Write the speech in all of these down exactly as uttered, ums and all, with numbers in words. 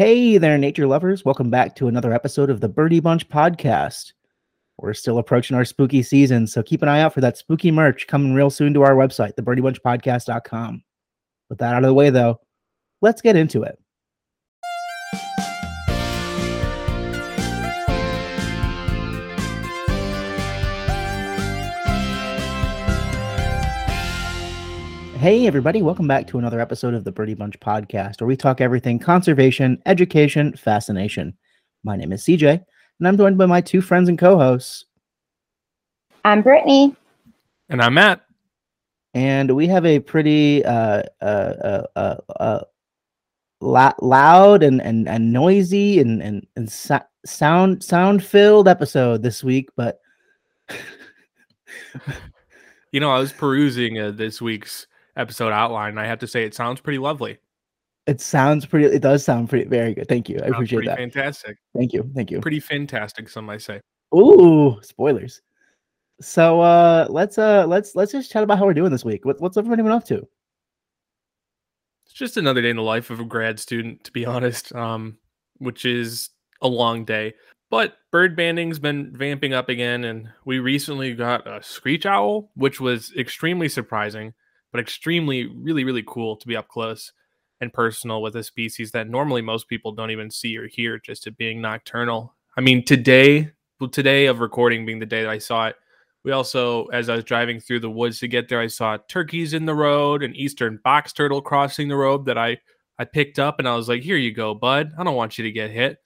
Hey there, nature lovers. Welcome back to another episode of the Birdy Bunch podcast. We're still approaching our spooky season, so keep an eye out for that spooky merch coming real soon to our website, the birdy bunch podcast dot com. With that out of the way, though, let's get into it. Hey everybody, welcome back to another episode of the Birdy Bunch podcast, where we talk everything conservation, education, fascination. My name is C J, and I'm joined by my two friends and co-hosts. I'm Brittany. And I'm Matt. And we have a pretty uh, uh, uh, uh, uh, la- loud and, and, and noisy and, and, and so- sound sound-filled episode this week, but... You know, I was perusing uh, this week's episode outline, and I have to say it sounds pretty lovely. It sounds pretty it does sound pretty very good. Thank you. I appreciate that. Fantastic. Thank you. Thank you. Pretty fantastic, some might say. Ooh, spoilers. So uh let's uh let's let's just chat about how we're doing this week. What, what's everyone been up to? It's just another day in the life of a grad student, to be honest, um, which is a long day. But bird banding's been vamping up again, and we recently got a screech owl, which was extremely surprising. But extremely, really, really cool to be up close and personal with a species that normally most people don't even see or hear, just it being nocturnal. I mean, today, well, today of recording being the day that I saw it, we also, as I was driving through the woods to get there, I saw turkeys in the road, an eastern box turtle crossing the road that I, I picked up, and I was like, here you go, bud. I don't want you to get hit.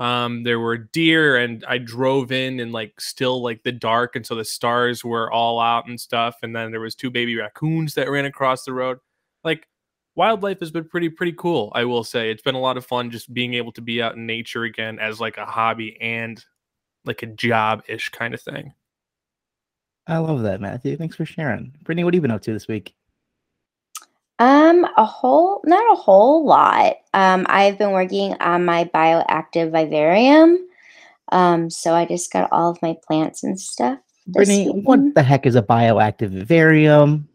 Um, there were deer, and I drove in and like still like the dark. And so the stars were all out and stuff. And then there was two baby raccoons that ran across the road. Like wildlife has been pretty, pretty cool. I will say it's been a lot of fun just being able to be out in nature again as like a hobby and like a job ish kind of thing. I love that, Matthew. Thanks for sharing. Brittany, what have you been up to this week? Um, a whole, not a whole lot. Um, I've been working on my bioactive vivarium. Um, so I just got all of my plants and stuff. Brittany, season. What the heck is a bioactive vivarium?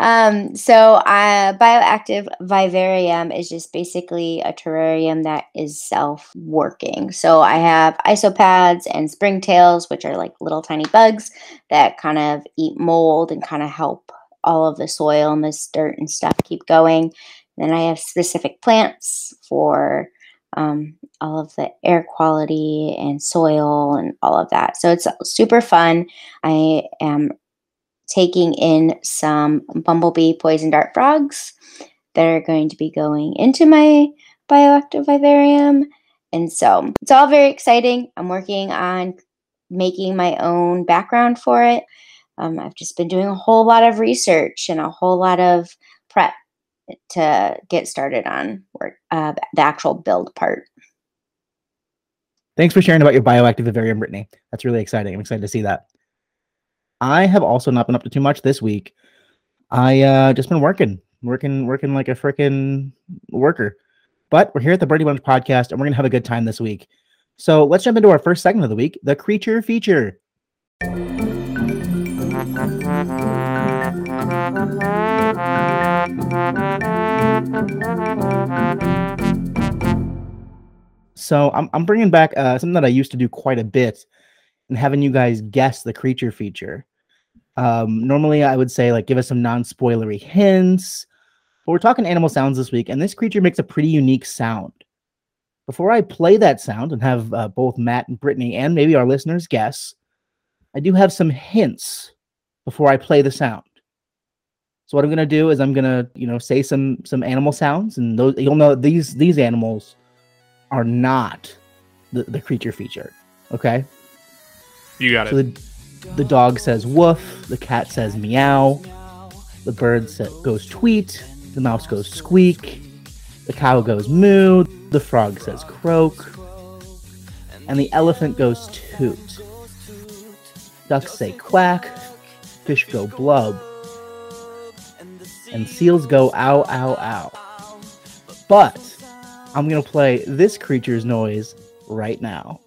um, so a bioactive vivarium is just basically a terrarium that is self-working. So I have isopods and springtails, which are like little tiny bugs that kind of eat mold and kind of help all of the soil and this dirt and stuff keep going. Then I have specific plants for um, all of the air quality and soil and all of that. So it's super fun. I am taking in some bumblebee poison dart frogs that are going to be going into my bioactive vivarium. And so it's all very exciting. I'm working on making my own background for it. Um, I've just been doing a whole lot of research and a whole lot of prep to get started on work, uh, the actual build part. Thanks for sharing about your bioactive vivarium, Brittany. That's really exciting. I'm excited to see that. I have also not been up to too much this week. I uh, just been working, working, working like a freaking worker. But we're here at the Birdy Bunch podcast, and we're going to have a good time this week. So let's jump into our first segment of the week, the creature feature. So I'm I'm bringing back uh, something that I used to do quite a bit, and having you guys guess the creature feature. Um, normally, I would say like give us some non-spoilery hints, but we're talking animal sounds this week, and this creature makes a pretty unique sound. Before I play that sound and have uh, both Matt and Brittany and maybe our listeners guess, I do have some hints before I play the sound. So what I'm going to do is I'm going to, you know, say some some animal sounds, and those you'll know these these animals are not the, the creature feature. Okay? You got so it. The, the dog says woof, the cat says meow, the bird says, goes tweet, the mouse goes squeak, the cow goes moo, the frog says croak, and the elephant goes toot. Ducks say quack, fish go blub, and seals go ow, ow, ow. But I'm going to play this creature's noise right now.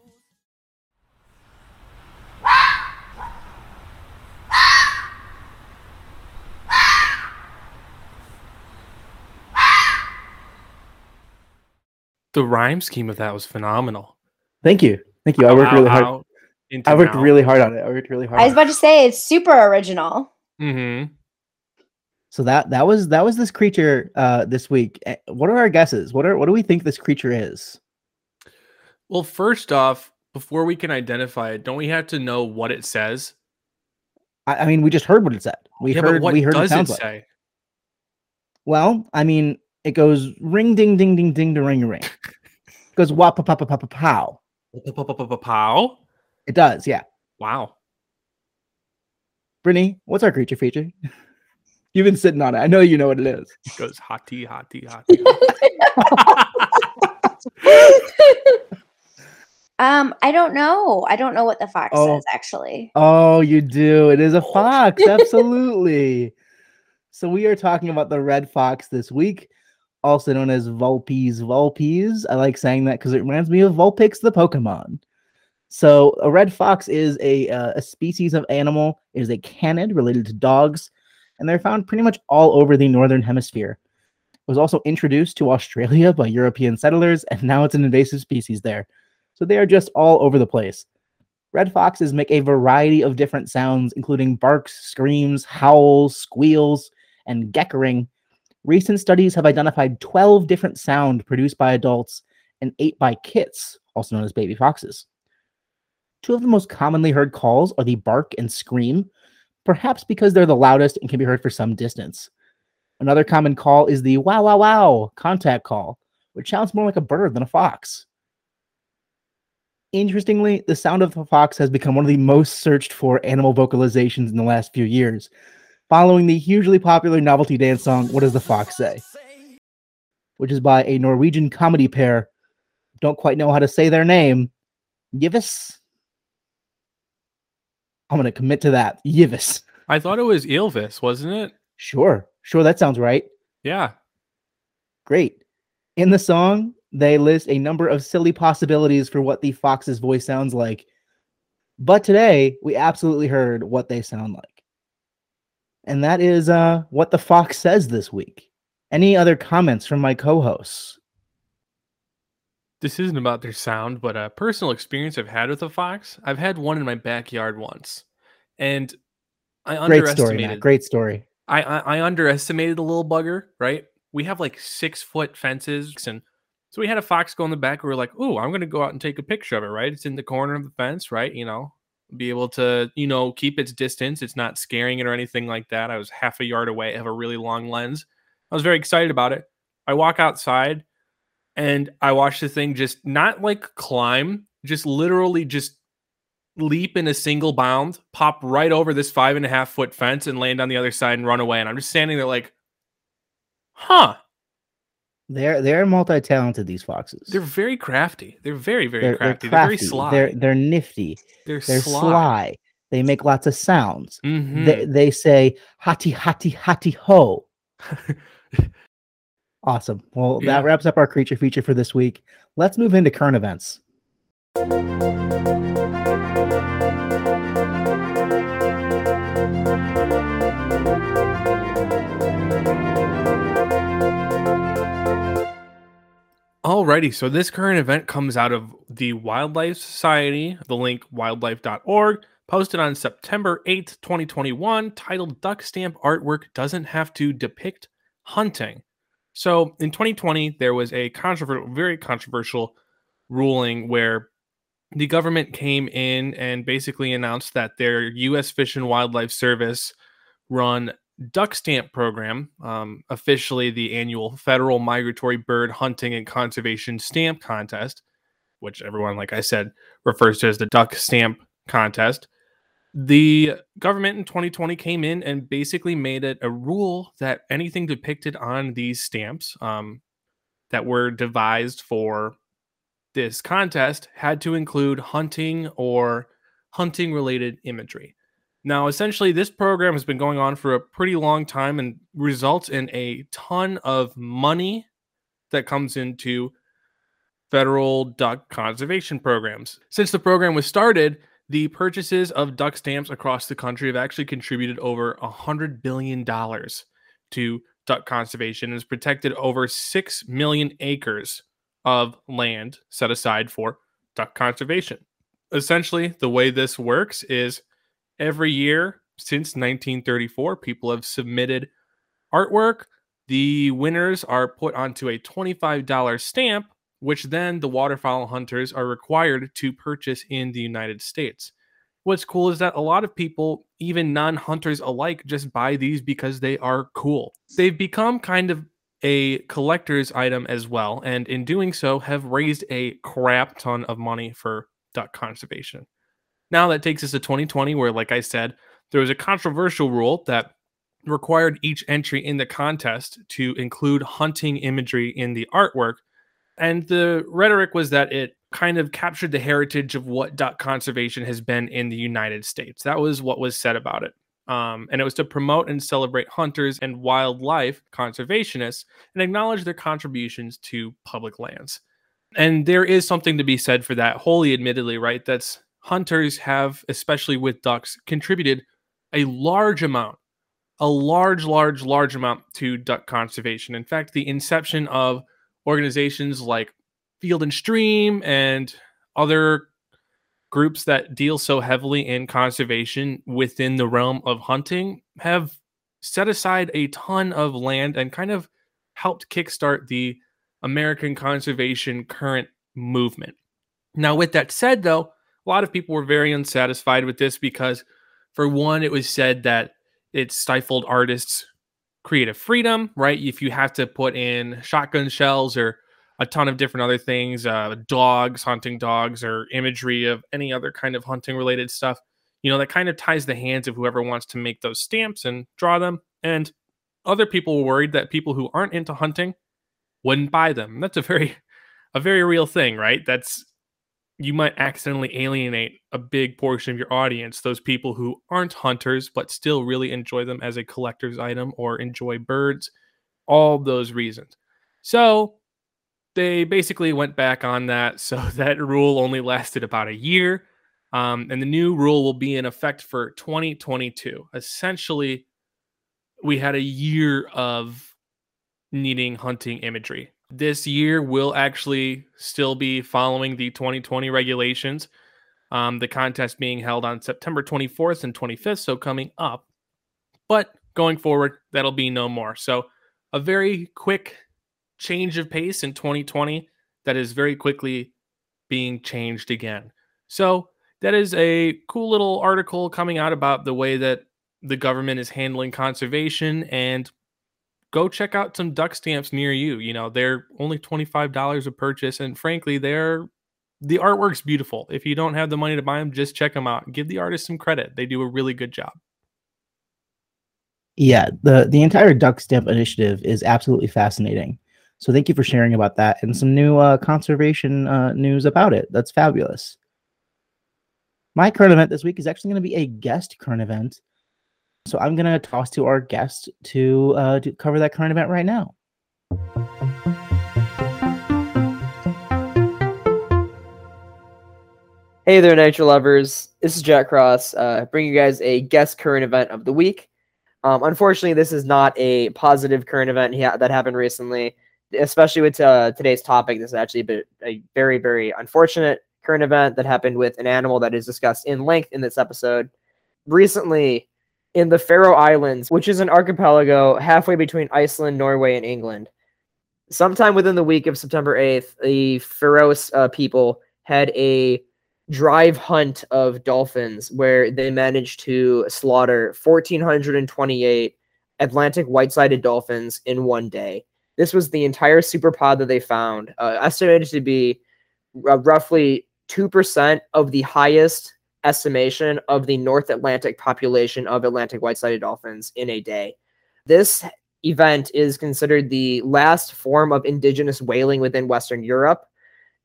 the rhyme scheme of that was phenomenal. Thank you. Thank you. I worked really hard. Out, I worked out. really hard on it. I worked really hard. I was about to say it's super original. Mm-hmm. So that that was that was this creature uh, this week. What are our guesses? What are what do we think this creature is? Well, first off, before we can identify it, don't we have to know what it says? I, I mean, we just heard what it said. We yeah, heard. But what we heard does it, it say? Like. Well, I mean, it goes ring, ding, ding, ding, ding, to ring, ring. It goes wah, pa, pa, pa, pa, pa, pow. Pa, pa, pa, pa, pow. It does, yeah. Wow. Brittany, what's our creature feature? You've been sitting on it. I know you know what it is. It goes hotty, hotty, hotty. um, I don't know. I don't know what the fox oh. is, actually. Oh, you do. It is a fox. Absolutely. So we are talking about the red fox this week, also known as Vulpes Vulpes. I like saying that because it reminds me of Vulpix, the Pokemon. So a red fox is a, uh, a species of animal. It is a canid related to dogs. And they're found pretty much all over the northern hemisphere. It was also introduced to Australia by European settlers, and now it's an invasive species there. So they are just all over the place. Red foxes make a variety of different sounds, including barks, screams, howls, squeals, and geckering. Recent studies have identified twelve different sounds produced by adults and eight by kits, also known as baby foxes. Two of the most commonly heard calls are the bark and scream, perhaps because they're the loudest and can be heard for some distance. Another common call is the wow, wow, wow contact call, which sounds more like a bird than a fox. Interestingly, the sound of the fox has become one of the most searched for animal vocalizations in the last few years, following the hugely popular novelty dance song, What Does the Fox Say?, which is by a Norwegian comedy pair. Don't quite know how to say their name. Yivis? I'm going to commit to that. Yivis. I thought it was Ilvis, wasn't it? Sure. Sure. That sounds right. Yeah. Great. In the song, they list a number of silly possibilities for what the fox's voice sounds like. But today, we absolutely heard what they sound like. And that is uh, what the fox says this week. Any other comments from my co-hosts? This isn't about their sound, but a personal experience I've had with a fox. I've had one in my backyard once, and I great underestimated. Story, great story. I, I I underestimated the little bugger. Right? We have like six foot fences, and so we had a fox go in the back. We were like, "Oh, I'm going to go out and take a picture of it." Right? It's in the corner of the fence. Right? You know, be able to you know keep its distance. It's not scaring it or anything like that. I was half a yard away. I have a really long lens. I was very excited about it. I walk outside. And I watched the thing just not like climb, just literally just leap in a single bound, pop right over this five and a half foot fence and land on the other side and run away. And I'm just standing there like, huh. They're they're multi-talented, these foxes. They're very crafty. They're very, very they're, crafty. They're, crafty. They're very sly. They're, they're nifty. They're, they're sly. sly. They make lots of sounds. Mm-hmm. They, they say, hotty, hotty, hotty, ho. Awesome. Well, yeah. That wraps up our creature feature for this week. Let's move into current events. Alrighty, so this current event comes out of the Wildlife Society, the link wildlife dot org, posted on September eighth, twenty twenty-one, titled Duck Stamp Artwork Doesn't Have to Depict Hunting. So in twenty twenty, there was a controversial, very controversial ruling where the government came in and basically announced that their U S Fish and Wildlife Service run Duck Stamp program, um, officially the annual Federal Migratory Bird Hunting and Conservation Stamp Contest, which everyone, like I said, refers to as the Duck Stamp Contest. The government in twenty twenty came in and basically made it a rule that anything depicted on these stamps um, that were devised for this contest had to include hunting or hunting-related imagery. Now, essentially, this program has been going on for a pretty long time and results in a ton of money that comes into federal duck conservation programs. Since the program was started, the purchases of duck stamps across the country have actually contributed over one hundred billion dollars to duck conservation and has protected over six million acres of land set aside for duck conservation. Essentially, the way this works is every year since nineteen thirty-four, people have submitted artwork. The winners are put onto a twenty-five dollar stamp, which then the waterfowl hunters are required to purchase in the United States. What's cool is that a lot of people, even non-hunters alike, just buy these because they are cool. They've become kind of a collector's item as well, and in doing so have raised a crap ton of money for duck conservation. Now that takes us to twenty twenty, where, like I said, there was a controversial rule that required each entry in the contest to include hunting imagery in the artwork. And the rhetoric was that it kind of captured the heritage of what duck conservation has been in the United States. That was what was said about it. Um, and it was to promote and celebrate hunters and wildlife conservationists and acknowledge their contributions to public lands. And there is something to be said for that, wholly admittedly, right? That's hunters have, especially with ducks, contributed a large amount, a large, large, large amount to duck conservation. In fact, the inception of organizations like Field and Stream and other groups that deal so heavily in conservation within the realm of hunting have set aside a ton of land and kind of helped kickstart the American conservation current movement. Now, with that said, though, a lot of people were very unsatisfied with this because, for one, it was said that it stifled artists' creative freedom, right? If you have to put in shotgun shells or a ton of different other things, uh, dogs, hunting dogs, or imagery of any other kind of hunting-related stuff, you know, that kind of ties the hands of whoever wants to make those stamps and draw them. And other people were worried that people who aren't into hunting wouldn't buy them. That's a very, a very real thing, right? That's, you might accidentally alienate a big portion of your audience, those people who aren't hunters but still really enjoy them as a collector's item or enjoy birds, all those reasons. So they basically went back on that. So that rule only lasted about a year. Um, and the new rule will be in effect for twenty twenty-two. Essentially, we had a year of needing hunting imagery. This year will actually still be following the twenty twenty regulations. Um, the contest being held on September twenty-fourth and twenty-fifth. So coming up, but going forward, that'll be no more. So a very quick change of pace in twenty twenty that is very quickly being changed again. So that is a cool little article coming out about the way that the government is handling conservation. And go check out some duck stamps near you. You know, they're only twenty-five dollars a purchase, and frankly, they're the artwork's beautiful. If you don't have the money to buy them, just check them out. Give the artist some credit. They do a really good job. Yeah, the the entire duck stamp initiative is absolutely fascinating. So thank you for sharing about that and some new uh, conservation uh, news about it. That's fabulous. My current event this week is actually going to be a guest current event. So I'm going to toss to our guest to, uh, to cover that current event right now. Hey there, nature lovers. This is Jack Cross, uh, bringing you guys a guest current event of the week. Um, unfortunately, this is not a positive current event that happened recently. Especially with uh, today's topic, this is actually a, bit, a very, very unfortunate current event that happened with an animal that is discussed in length in this episode. Recently, in the Faroe Islands, which is an archipelago halfway between Iceland, Norway, and England, sometime within the week of September eighth, the Faroe uh, people had a drive hunt of dolphins where they managed to slaughter one thousand four hundred twenty-eight Atlantic white-sided dolphins in one day. This was the entire super pod that they found, uh, estimated to be r- roughly two percent of the highest estimation of the North Atlantic population of Atlantic white-sided dolphins in a day. This event is considered the last form of indigenous whaling within Western Europe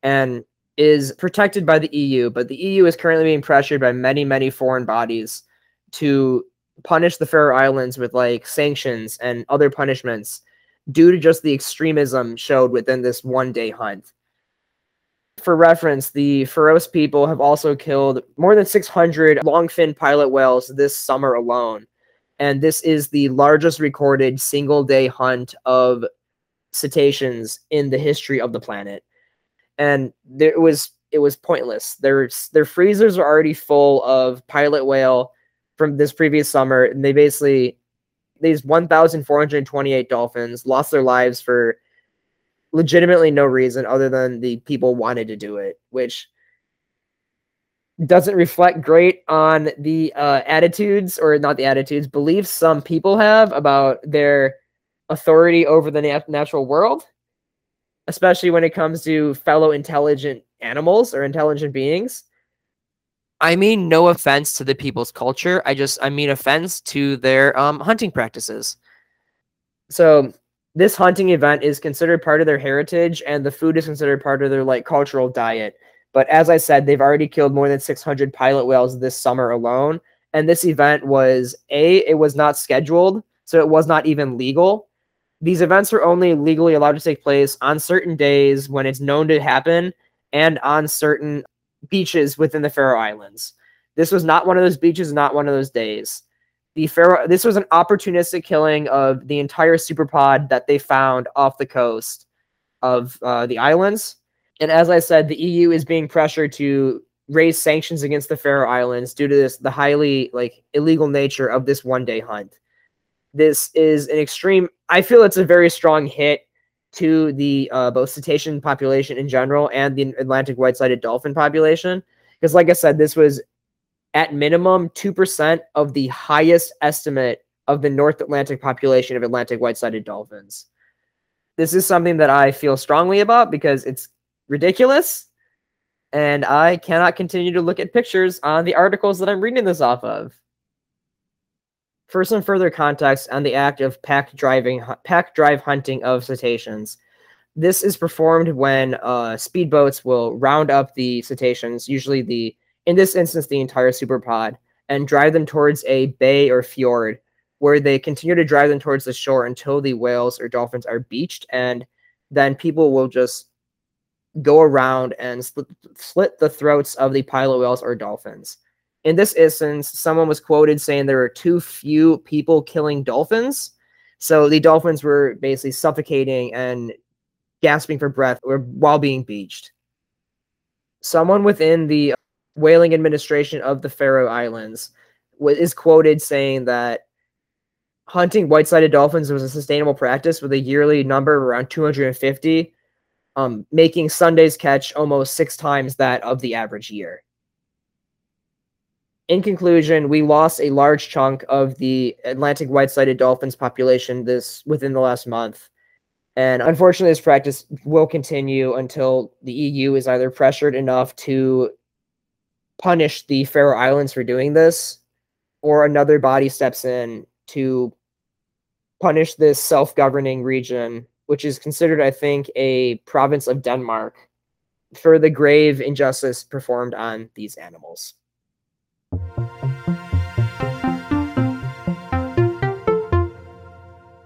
and is protected by the E U, but the E U is currently being pressured by many, many foreign bodies to punish the Faroe Islands with like sanctions and other punishments due to just the extremism showed within this one-day hunt. For reference, the Faroe people have also killed more than six hundred longfin pilot whales this summer alone, and this is the largest recorded single-day hunt of cetaceans in the history of the planet. and there it was it was pointless. Their their freezers were already full of pilot whale from this previous summer, and they basically these one thousand four hundred twenty-eight dolphins lost their lives for legitimately no reason other than the people wanted to do it, which doesn't reflect great on the uh, attitudes or not the attitudes, beliefs some people have about their authority over the nat- natural world, especially when it comes to fellow intelligent animals or intelligent beings. I mean, no offense to the people's culture. I just, I mean, offense to their um, hunting practices. So this hunting event is considered part of their heritage, and the food is considered part of their like cultural diet. But as I said, they've already killed more than six hundred pilot whales this summer alone. And this event was, A, it was not scheduled, so it was not even legal. These events are only legally allowed to take place on certain days when it's known to happen and on certain beaches within the Faroe Islands. This was not one of those beaches, not one of those days. The Faroe, this was an opportunistic killing of the entire superpod that they found off the coast of uh, the islands. And as I said, the E U is being pressured to raise sanctions against the Faroe Islands due to this, the highly like illegal nature of this one-day hunt. This is an extreme. I feel it's a very strong hit to the uh, both cetacean population in general and the Atlantic white-sided dolphin population, because, like I said, this was at minimum two percent of the highest estimate of the North Atlantic population of Atlantic white-sided dolphins. This is something that I feel strongly about because it's ridiculous, and I cannot continue to look at pictures on the articles that I'm reading this off of. For some further context on the act of pack driving, pack drive hunting of cetaceans, this is performed when uh, speedboats will round up the cetaceans, usually the, in this instance, the entire superpod, and drive them towards a bay or fjord, where they continue to drive them towards the shore until the whales or dolphins are beached, and then people will just go around and slit, slit the throats of the pilot whales or dolphins. In this instance, someone was quoted saying there were too few people killing dolphins, so the dolphins were basically suffocating and gasping for breath while being beached. Someone within the whaling administration of the Faroe Islands is quoted saying that hunting white-sided dolphins was a sustainable practice with a yearly number of around two hundred fifty, Um, making Sunday's catch almost six times that of the average year. In conclusion, we lost a large chunk of the Atlantic white-sided dolphins population this within the last month. And unfortunately, this practice will continue until the E U is either pressured enough to punish the Faroe Islands for doing this, or another body steps in to punish this self-governing region, which is considered, I think, a province of Denmark, for the grave injustice performed on these animals.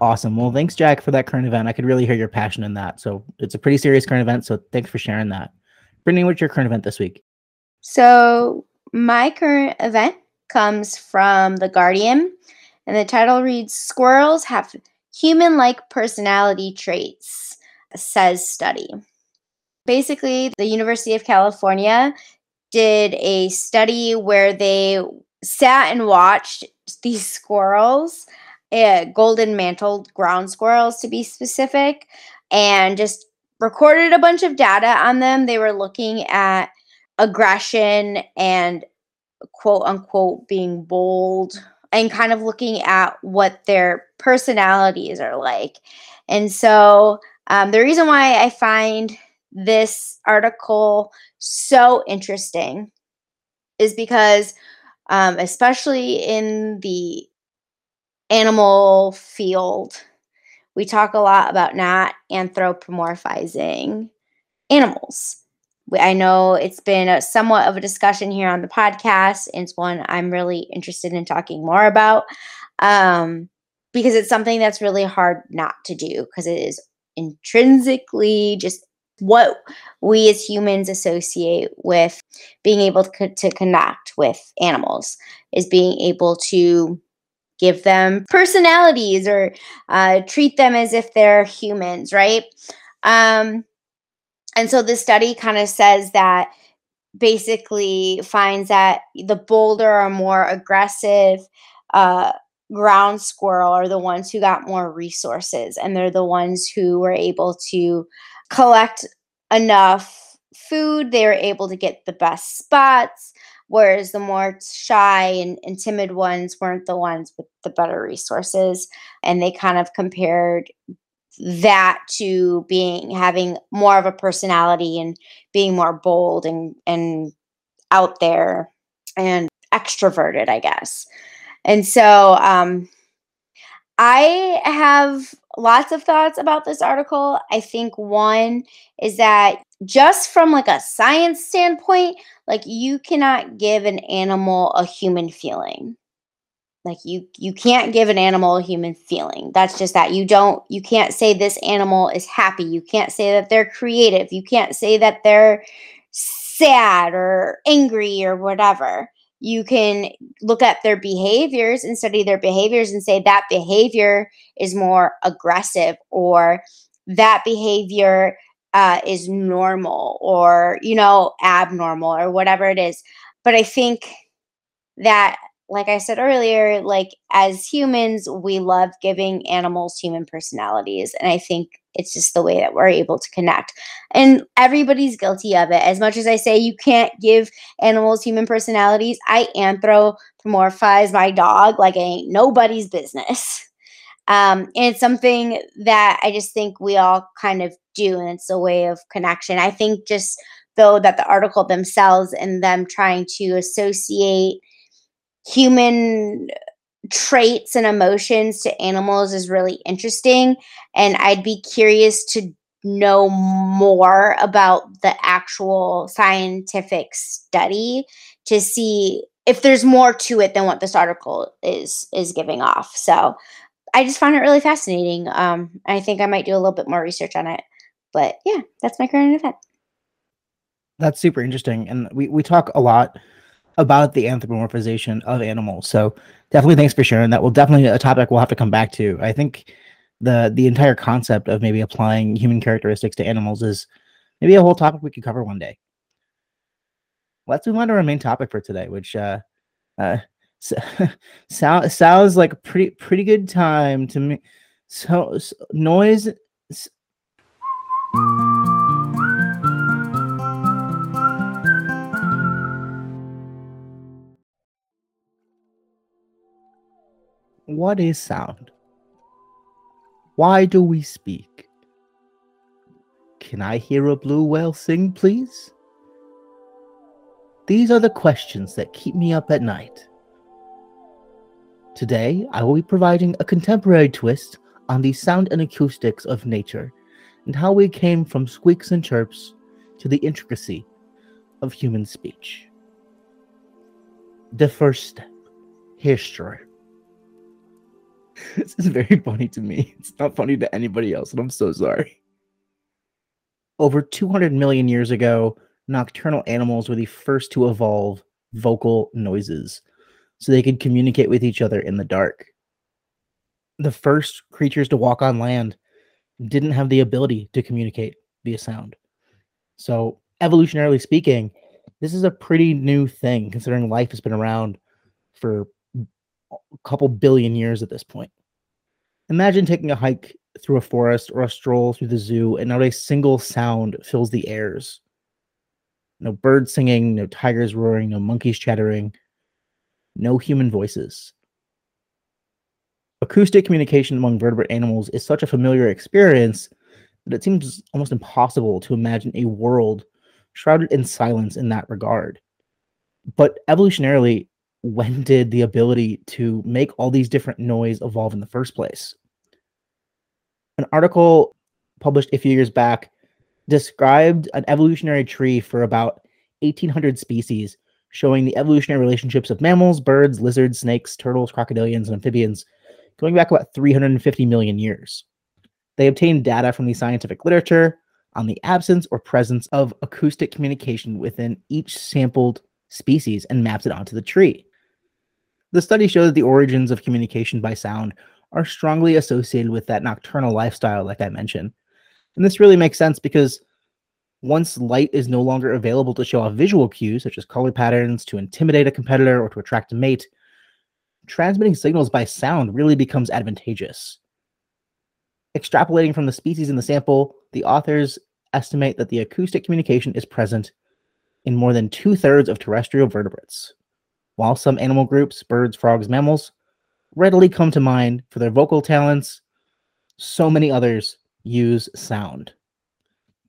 Awesome. Well, thanks, Jack, for that current event. I could really hear your passion in that. So it's a pretty serious current event, so thanks for sharing that. Brittany, what's your current event this week? So my current event comes from The Guardian, and the title reads, "Squirrels Have Human-like personality traits, says study." Basically, the University of California did a study where they sat and watched these squirrels, uh, golden-mantled ground squirrels to be specific, and just recorded a bunch of data on them. They were looking at aggression and quote-unquote being bold, and kind of looking at what their personalities are like. And so um, the reason why I find this article so interesting is because, um, especially in the animal field, we talk a lot about not anthropomorphizing animals. I know it's been a somewhat of a discussion here on the podcast, and it's one I'm really interested in talking more about um, because it's something that's really hard not to do, because it is intrinsically just what we as humans associate with being able to, to connect with animals, is being able to give them personalities or uh, treat them as if they're humans, right? Um And so this study kind of says that, basically finds that the bolder or more aggressive uh, ground squirrel are the ones who got more resources, and they're the ones who were able to collect enough food. They were able to get the best spots, whereas the more shy and, and timid ones weren't the ones with the better resources. And they kind of compared that to being having more of a personality and being more bold and and out there and extroverted, I guess. And so um, I have lots of thoughts about this article. I think one is that just from like a science standpoint, like you cannot give an animal a human feeling. Like you, you can't give an animal a human feeling. That's just that. You don't, you can't say this animal is happy. You can't say that they're creative. You can't say that they're sad or angry or whatever. You can look at their behaviors and study their behaviors and say that behavior is more aggressive, or that behavior uh, is normal, or, you know, abnormal, or whatever it is. But I think that, like I said earlier, like as humans, we love giving animals human personalities. And I think it's just the way that we're able to connect. And everybody's guilty of it. As much as I say you can't give animals human personalities, I anthropomorphize my dog like it ain't nobody's business. Um, and it's something that I just think we all kind of do. And it's a way of connection. I think just though that the article themselves and them trying to associate human traits and emotions to animals is really interesting. And I'd be curious to know more about the actual scientific study to see if there's more to it than what this article is is giving off. So I just found it really fascinating. Um, I think I might do a little bit more research on it. But yeah, that's my current event. That's super interesting. And we, we talk a lot about the anthropomorphization of animals. So definitely thanks for sharing that. We'll definitely a topic we'll have to come back to. I think the the entire concept of maybe applying human characteristics to animals is maybe a whole topic we could cover one day. Let's move on to our main topic for today, which uh, uh, so, so, sounds like a pretty pretty good time to me. So, so noise. So, what is sound? Why do we speak? Can I hear a blue whale sing, please? These are the questions that keep me up at night. Today, I will be providing a contemporary twist on the sound and acoustics of nature and how we came from squeaks and chirps to the intricacy of human speech. The first step, history. This is very funny to me. It's not funny to anybody else, and I'm so sorry. Over two hundred million years ago, nocturnal animals were the first to evolve vocal noises so they could communicate with each other in the dark. The first creatures to walk on land didn't have the ability to communicate via sound. So, evolutionarily speaking, this is a pretty new thing considering life has been around for a couple billion years at this point. Imagine taking a hike through a forest or a stroll through the zoo, and not a single sound fills the airs. No birds singing, no tigers roaring, no monkeys chattering, no human voices. Acoustic communication among vertebrate animals is such a familiar experience that it seems almost impossible to imagine a world shrouded in silence in that regard. But evolutionarily, when did the ability to make all these different noise evolve in the first place? An article published a few years back described an evolutionary tree for about eighteen hundred species, showing the evolutionary relationships of mammals, birds, lizards, snakes, turtles, crocodilians, and amphibians, going back about three hundred fifty million years. They obtained data from the scientific literature on the absence or presence of acoustic communication within each sampled species and mapped it onto the tree. The study showed that the origins of communication by sound are strongly associated with that nocturnal lifestyle, like I mentioned. And this really makes sense because Once light is no longer available to show off visual cues, such as color patterns, to intimidate a competitor or to attract a mate, transmitting signals by sound really becomes advantageous. Extrapolating from the species in the sample, the authors estimate that the acoustic communication is present in more than two-thirds of terrestrial vertebrates, while some animal groups, birds, frogs, mammals, readily come to mind for their vocal talents, so many others use sound.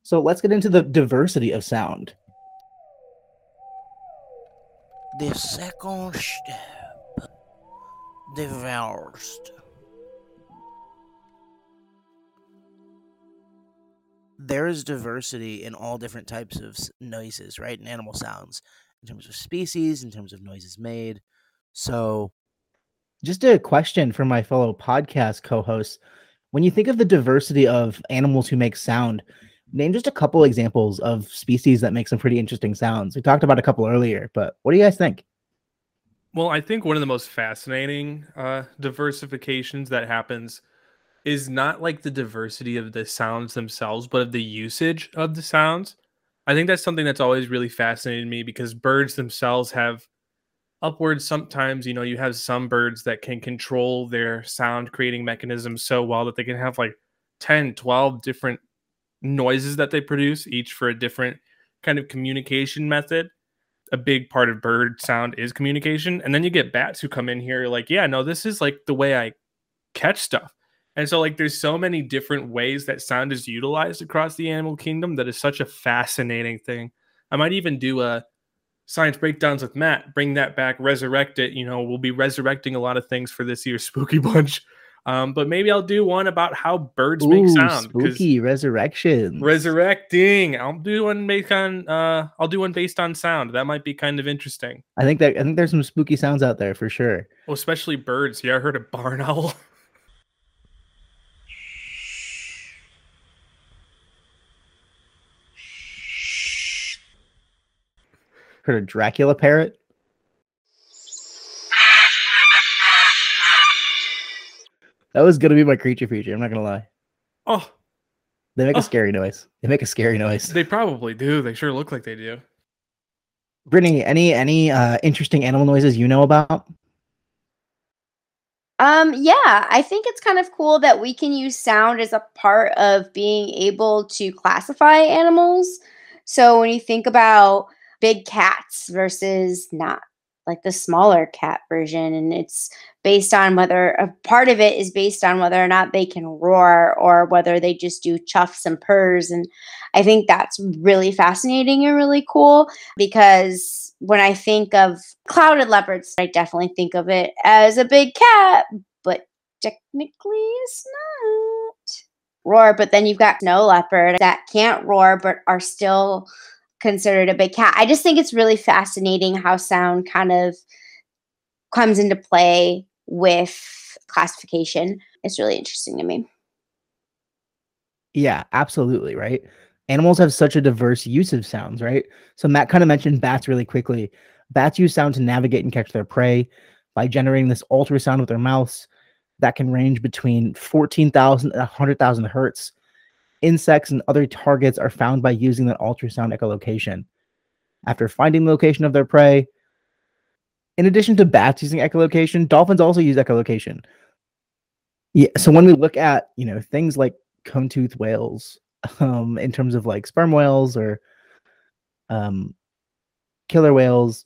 So let's get into the diversity of sound. The second step, the first. There is diversity in all different types of noises, right? In animal sounds, in terms of species, in terms of noises made. So just a question for my fellow podcast co-hosts. When you think of the diversity of animals who make sound, name just a couple examples of species that make some pretty interesting sounds. We talked about a couple earlier, but what do you guys think? Well, I think one of the most fascinating uh, diversifications that happens is not like the diversity of the sounds themselves, but of the usage of the sounds. I think that's something that's always really fascinated me, because birds themselves have upwards sometimes, you know, you have some birds that can control their sound creating mechanism so well that they can have like ten, twelve different noises that they produce, each for a different kind of communication method. A big part of bird sound is communication. And then you get bats who come in here like, yeah, no, this is like the way I catch stuff. And so, like, there's so many different ways that sound is utilized across the animal kingdom that is such a fascinating thing. I might even do a science breakdowns with Matt, bring that back, resurrect it. You know, we'll be resurrecting a lot of things for this year's Spooky Bunch. Um, but maybe I'll do one about how birds Ooh, make sound. Spooky resurrections. Resurrecting. I'll do one based on. Uh, I'll do one based on sound. That might be kind of interesting. I think that I think there's some spooky sounds out there for sure. Well, especially birds. Yeah, I heard a barn owl. Heard a Dracula parrot? That was going to be my creature feature. I'm not going to lie. Oh. They make oh. a scary noise. They make a scary noise. They probably do. They sure look like they do. Brittany, any any uh, interesting animal noises you know about? Um, yeah, I think it's kind of cool that we can use sound as a part of being able to classify animals. So when you think about big cats versus not, like the smaller cat version, and it's based on whether a part of it is based on whether or not they can roar or whether they just do chuffs and purrs. And I think that's really fascinating and really cool, because when I think of clouded leopards, I definitely think of it as a big cat, but technically it's not roar. But then you've got snow leopard that can't roar but are still considered a big cat. I just think it's really fascinating how sound kind of comes into play with classification. It's really interesting to me. Yeah, absolutely, right? Animals have such a diverse use of sounds, right? So Matt kind of mentioned bats really quickly. Bats use sound to navigate and catch their prey by generating this ultrasound with their mouths that can range between fourteen thousand and one hundred thousand hertz. Insects and other targets are found by using that ultrasound echolocation. After finding the location of their prey, in addition to bats using echolocation, dolphins also use echolocation. Yeah, so when we look at, you know, things like cone-toothed whales, um, in terms of like sperm whales or um, killer whales,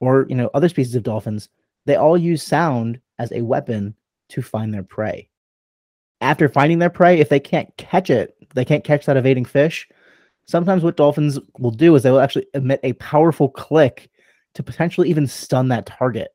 or, you know, other species of dolphins, they all use sound as a weapon to find their prey. After finding their prey, if they can't catch it, they can't catch that evading fish, sometimes what dolphins will do is they will actually emit a powerful click to potentially even stun that target.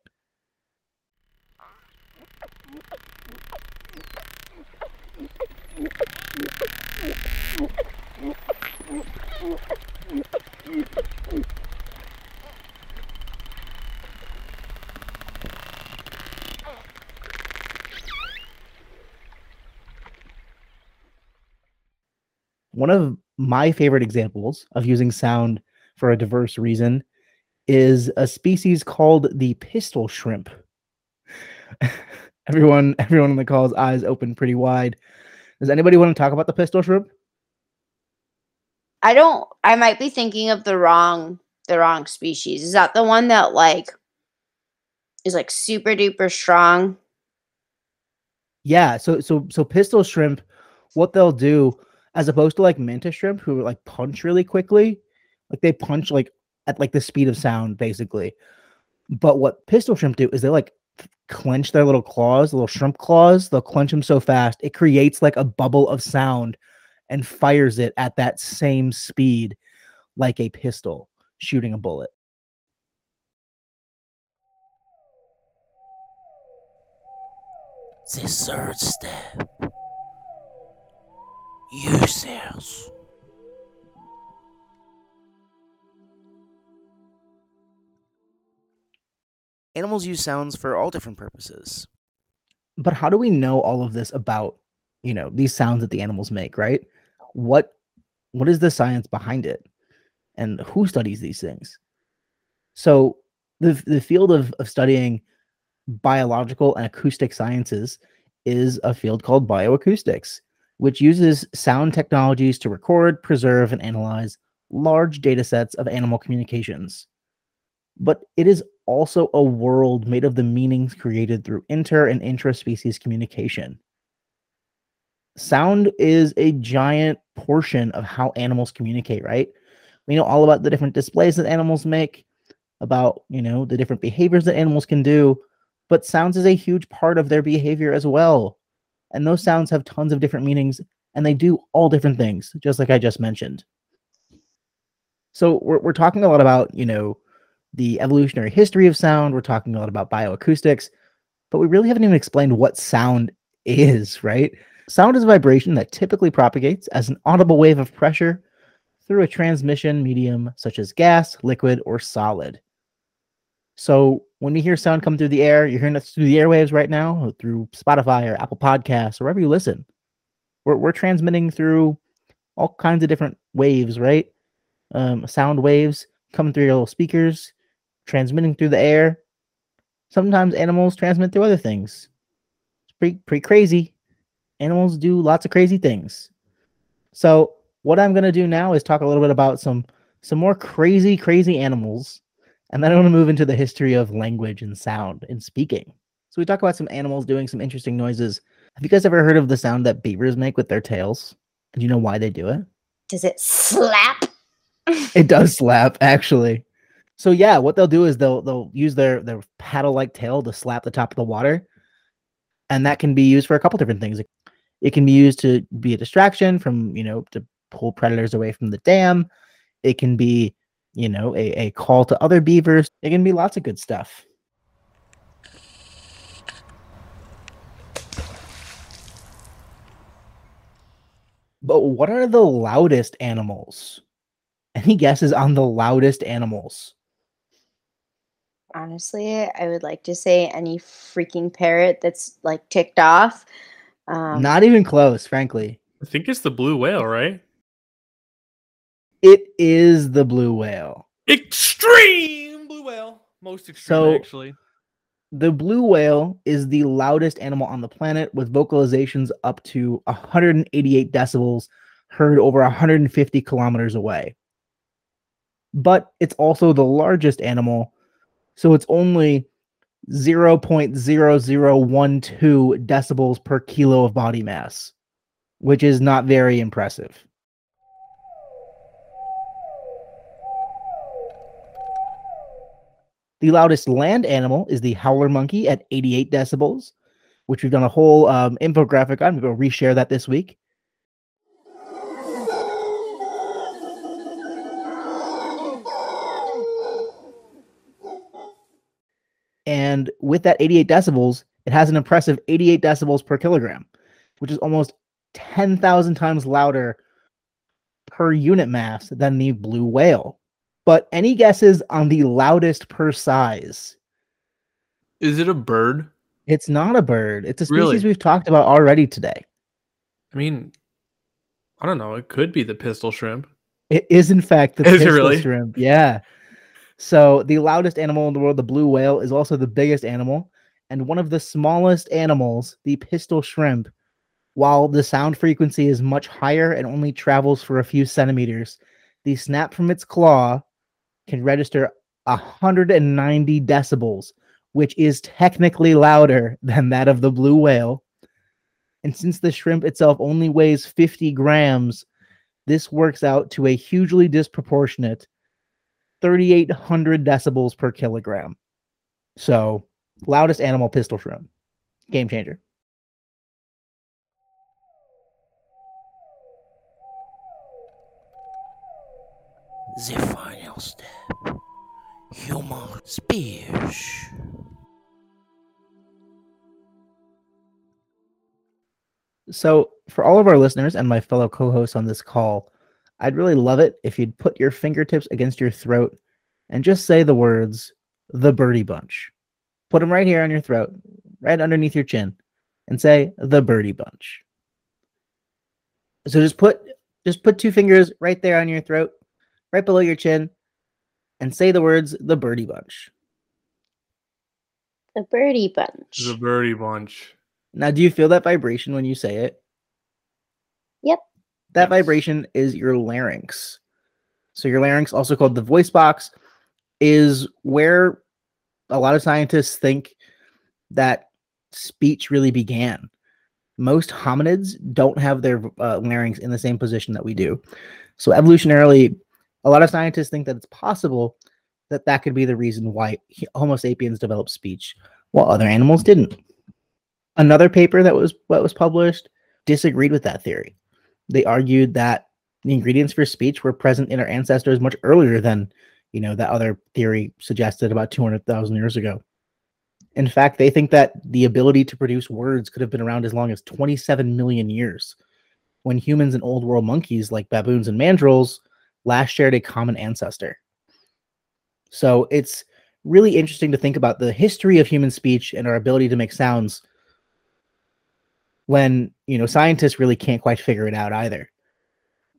One of my favorite examples of using sound for a diverse reason is a species called the pistol shrimp. Everyone, everyone on the call's eyes open pretty wide. Does anybody want to talk about the pistol shrimp? I don't, I might be thinking of the wrong, the wrong species. Is that the one that like is like super duper strong? Yeah. So, so, so pistol shrimp, what they'll do as opposed to like mantis shrimp who like punch really quickly, like they punch like at like the speed of sound basically. But what pistol shrimp do is they like clench their little claws, little shrimp claws. They'll clench them so fast, it creates like a bubble of sound and fires it at that same speed like a pistol shooting a bullet. The third step. Yourselves. Animals use sounds for all different purposes. But how do we know all of this about, you know, these sounds that the animals make, right? What what is the science behind it? And who studies these things? So the the field of, of studying biological and acoustic sciences is a field called bioacoustics, which uses sound technologies to record, preserve, and analyze large data sets of animal communications. But it is also a world made of the meanings created through inter- and intra-species communication. Sound is a giant portion of how animals communicate, right? We know all about the different displays that animals make, about, you know, the different behaviors that animals can do, but sounds is a huge part of their behavior as well. And those sounds have tons of different meanings, and they do all different things, just like I just mentioned. So we're we're talking a lot about, you know, the evolutionary history of sound. We're talking a lot about bioacoustics, but we really haven't even explained what sound is, right? Sound is a vibration that typically propagates as an audible wave of pressure through a transmission medium such as gas, liquid, or solid. So when you hear sound come through the air, you're hearing it through the airwaves right now, or through Spotify or Apple Podcasts, or wherever you listen. We're we're transmitting through all kinds of different waves, right? Um, sound waves coming through your little speakers, transmitting through the air. Sometimes animals transmit through other things. It's pretty, pretty crazy. Animals do lots of crazy things. So what I'm going to do now is talk a little bit about some, some more crazy, crazy animals. And then I want to move into the history of language and sound and speaking. So we talk about some animals doing some interesting noises. Have you guys ever heard of the sound that beavers make with their tails? And do you know why they do it? Does it slap? It does slap, actually. So yeah, what they'll do is they'll they'll use their, their paddle-like tail to slap the top of the water. And that can be used for a couple different things. It can be used to be a distraction from, you know, to pull predators away from the dam. It can be, you know, a, a call to other beavers. It can be lots of good stuff. But what are the loudest animals? Any guesses on the loudest animals? Honestly, I would like to say any freaking parrot that's like ticked off. Um, Not even close, frankly. I think it's the blue whale, right? It is the blue whale. Extreme blue whale. Most extreme, so, actually. The blue whale is the loudest animal on the planet, with vocalizations up to one hundred eighty-eight decibels heard over one hundred fifty kilometers away. But it's also the largest animal, so it's only zero point zero zero one two decibels per kilo of body mass, which is not very impressive. The loudest land animal is the howler monkey at eighty-eight decibels, which we've done a whole um, infographic on. I'm going to reshare that this week. And with that eighty-eight decibels, it has an impressive eighty-eight decibels per kilogram, which is almost ten thousand times louder per unit mass than the blue whale. But any guesses on the loudest per size? Is it a bird? It's not a bird. It's a species really? We've talked about already today. I mean, I don't know. It could be the pistol shrimp. It is, in fact, the is pistol really? shrimp. Yeah. So the loudest animal in the world, the blue whale, is also the biggest animal. And one of the smallest animals, the pistol shrimp, while the sound frequency is much higher and only travels for a few centimeters, the snap from its claw can register one hundred ninety decibels, which is technically louder than that of the blue whale. And since the shrimp itself only weighs fifty grams, this works out to a hugely disproportionate thirty-eight hundred decibels per kilogram. So, loudest animal, pistol shrimp. Game changer. The final step. Human speech. So, for all of our listeners and my fellow co-hosts on this call, I'd really love it if you'd put your fingertips against your throat and just say the words, The Birdy Bunch. Put them right here on your throat, right underneath your chin, and say, The Birdy Bunch. So just put just put two fingers right there on your throat, right below your chin, and say the words, The Birdy Bunch. The Birdy Bunch. The Birdy Bunch. Now, do you feel that vibration when you say it? Yep. That vibration is your larynx. So your larynx, also called the voice box, is where a lot of scientists think that speech really began. Most hominids don't have their uh, larynx in the same position that we do. So evolutionarily, a lot of scientists think that it's possible that that could be the reason why Homo sapiens developed speech while other animals didn't. Another paper that was what was published disagreed with that theory. They argued that the ingredients for speech were present in our ancestors much earlier than, you know, that other theory suggested about two hundred thousand years ago. In fact, they think that the ability to produce words could have been around as long as twenty-seven million years, when humans and old world monkeys like baboons and mandrills last shared a common ancestor. So it's really interesting to think about the history of human speech and our ability to make sounds when, you know, scientists really can't quite figure it out either.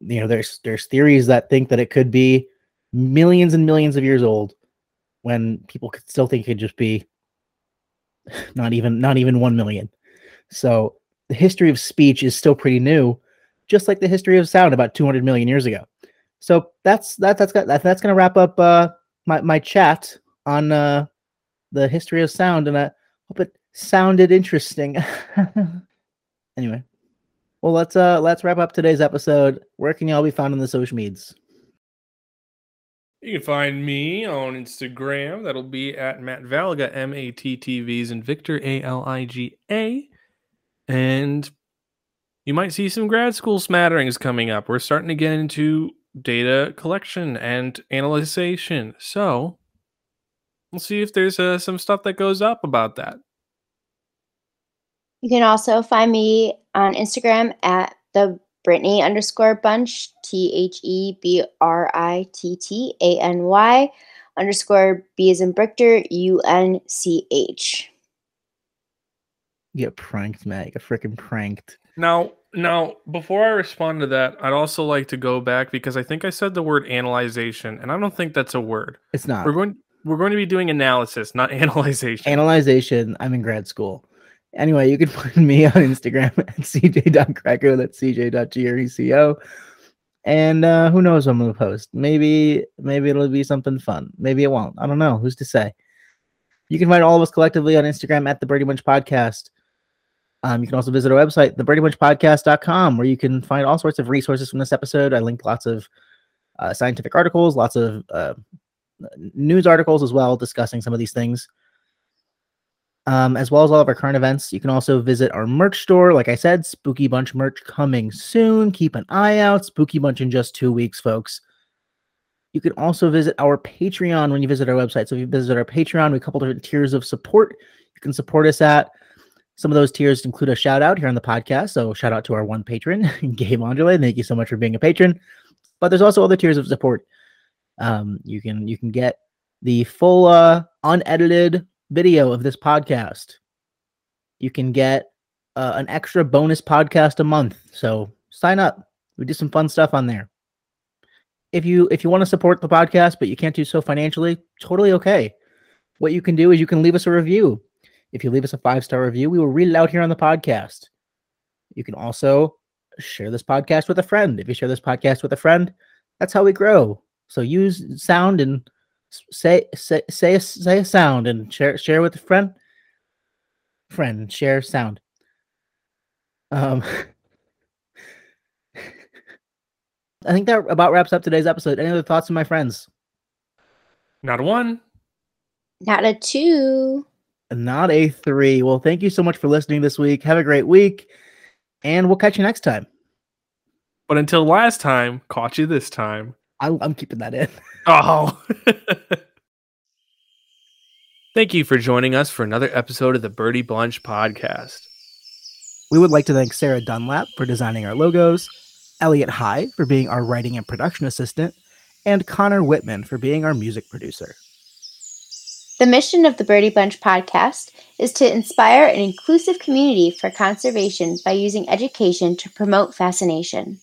You know, there's there's theories that think that it could be millions and millions of years old, when people could still think it could just be not even not even one million. So the history of speech is still pretty new, just like the history of sound about two hundred million years ago. So that's that that's got that, that's going to wrap up uh, my my chat on uh, the history of sound, and I hope it sounded interesting. Anyway, well, let's uh let's wrap up today's episode. Where can y'all be found on the social medias? You can find me on Instagram. That'll be at Matt Valiga, M A T T V's, and Victor, A L I G A. And you might see some grad school smatterings coming up. We're starting to get into data collection and analyzation. So we'll see if there's uh, some stuff that goes up about that. You can also find me on Instagram at the Brittany underscore bunch, T H E B R I T T A N Y, underscore B as in Brichter, U N C H. You get pranked, Matt. You get freaking pranked. Now, now, before I respond to that, I'd also like to go back because I think I said the word analyzation, and I don't think that's a word. It's not. We're going, we're going to be doing analysis, not analyzation. Analyzation. I'm in grad school. Anyway, you can find me on Instagram at c j dot greco, that's c j dot greco, and uh, who knows what I'm going to post. Maybe, maybe it'll be something fun. Maybe it won't. I don't know. Who's to say? You can find all of us collectively on Instagram at The Birdy Bunch Podcast. Um, you can also visit our website, the birdy bunch podcast dot com, where you can find all sorts of resources from this episode. I linked lots of uh, scientific articles, lots of uh, news articles as well, discussing some of these things. Um, as well as all of our current events. You can also visit our merch store. Like I said, Spooky Bunch merch coming soon. Keep an eye out. Spooky Bunch in just two weeks, folks. You can also visit our Patreon when you visit our website. So if you visit our Patreon, we have a couple different tiers of support. You can support us at. Some of those tiers include a shout out here on the podcast. So shout out to our one patron, Gabe Andrelay. Thank you so much for being a patron. But there's also other tiers of support. Um, you can you can get the full uh, unedited video of this podcast. You can get uh, an extra bonus podcast a month, so sign up. We do some fun stuff on there. If you if you want to support the podcast but you can't do so financially, totally okay. What you can do is you can leave us a review. If you leave us a five-star review, we will read it out here on the podcast. You can also share this podcast with a friend. If you share this podcast with a friend, That's how we grow. So use sound and say say say a, say a sound and share share with a friend. Friend, share sound. Um, I think that about wraps up today's episode. Any other thoughts on my friends? Not a one. Not a two. Not a three. Well, thank you so much for listening this week. Have a great week, and we'll catch you next time. But until last time, caught you this time. I, I'm keeping that in. Oh. Thank you for joining us for another episode of the Birdy Bunch podcast. We would like to thank Sarah Dunlap for designing our logos, Elliot Heye for being our writing and production assistant, and Connor Whitman for being our music producer. The mission of the Birdy Bunch podcast is to inspire an inclusive community for conservation by using education to promote fascination.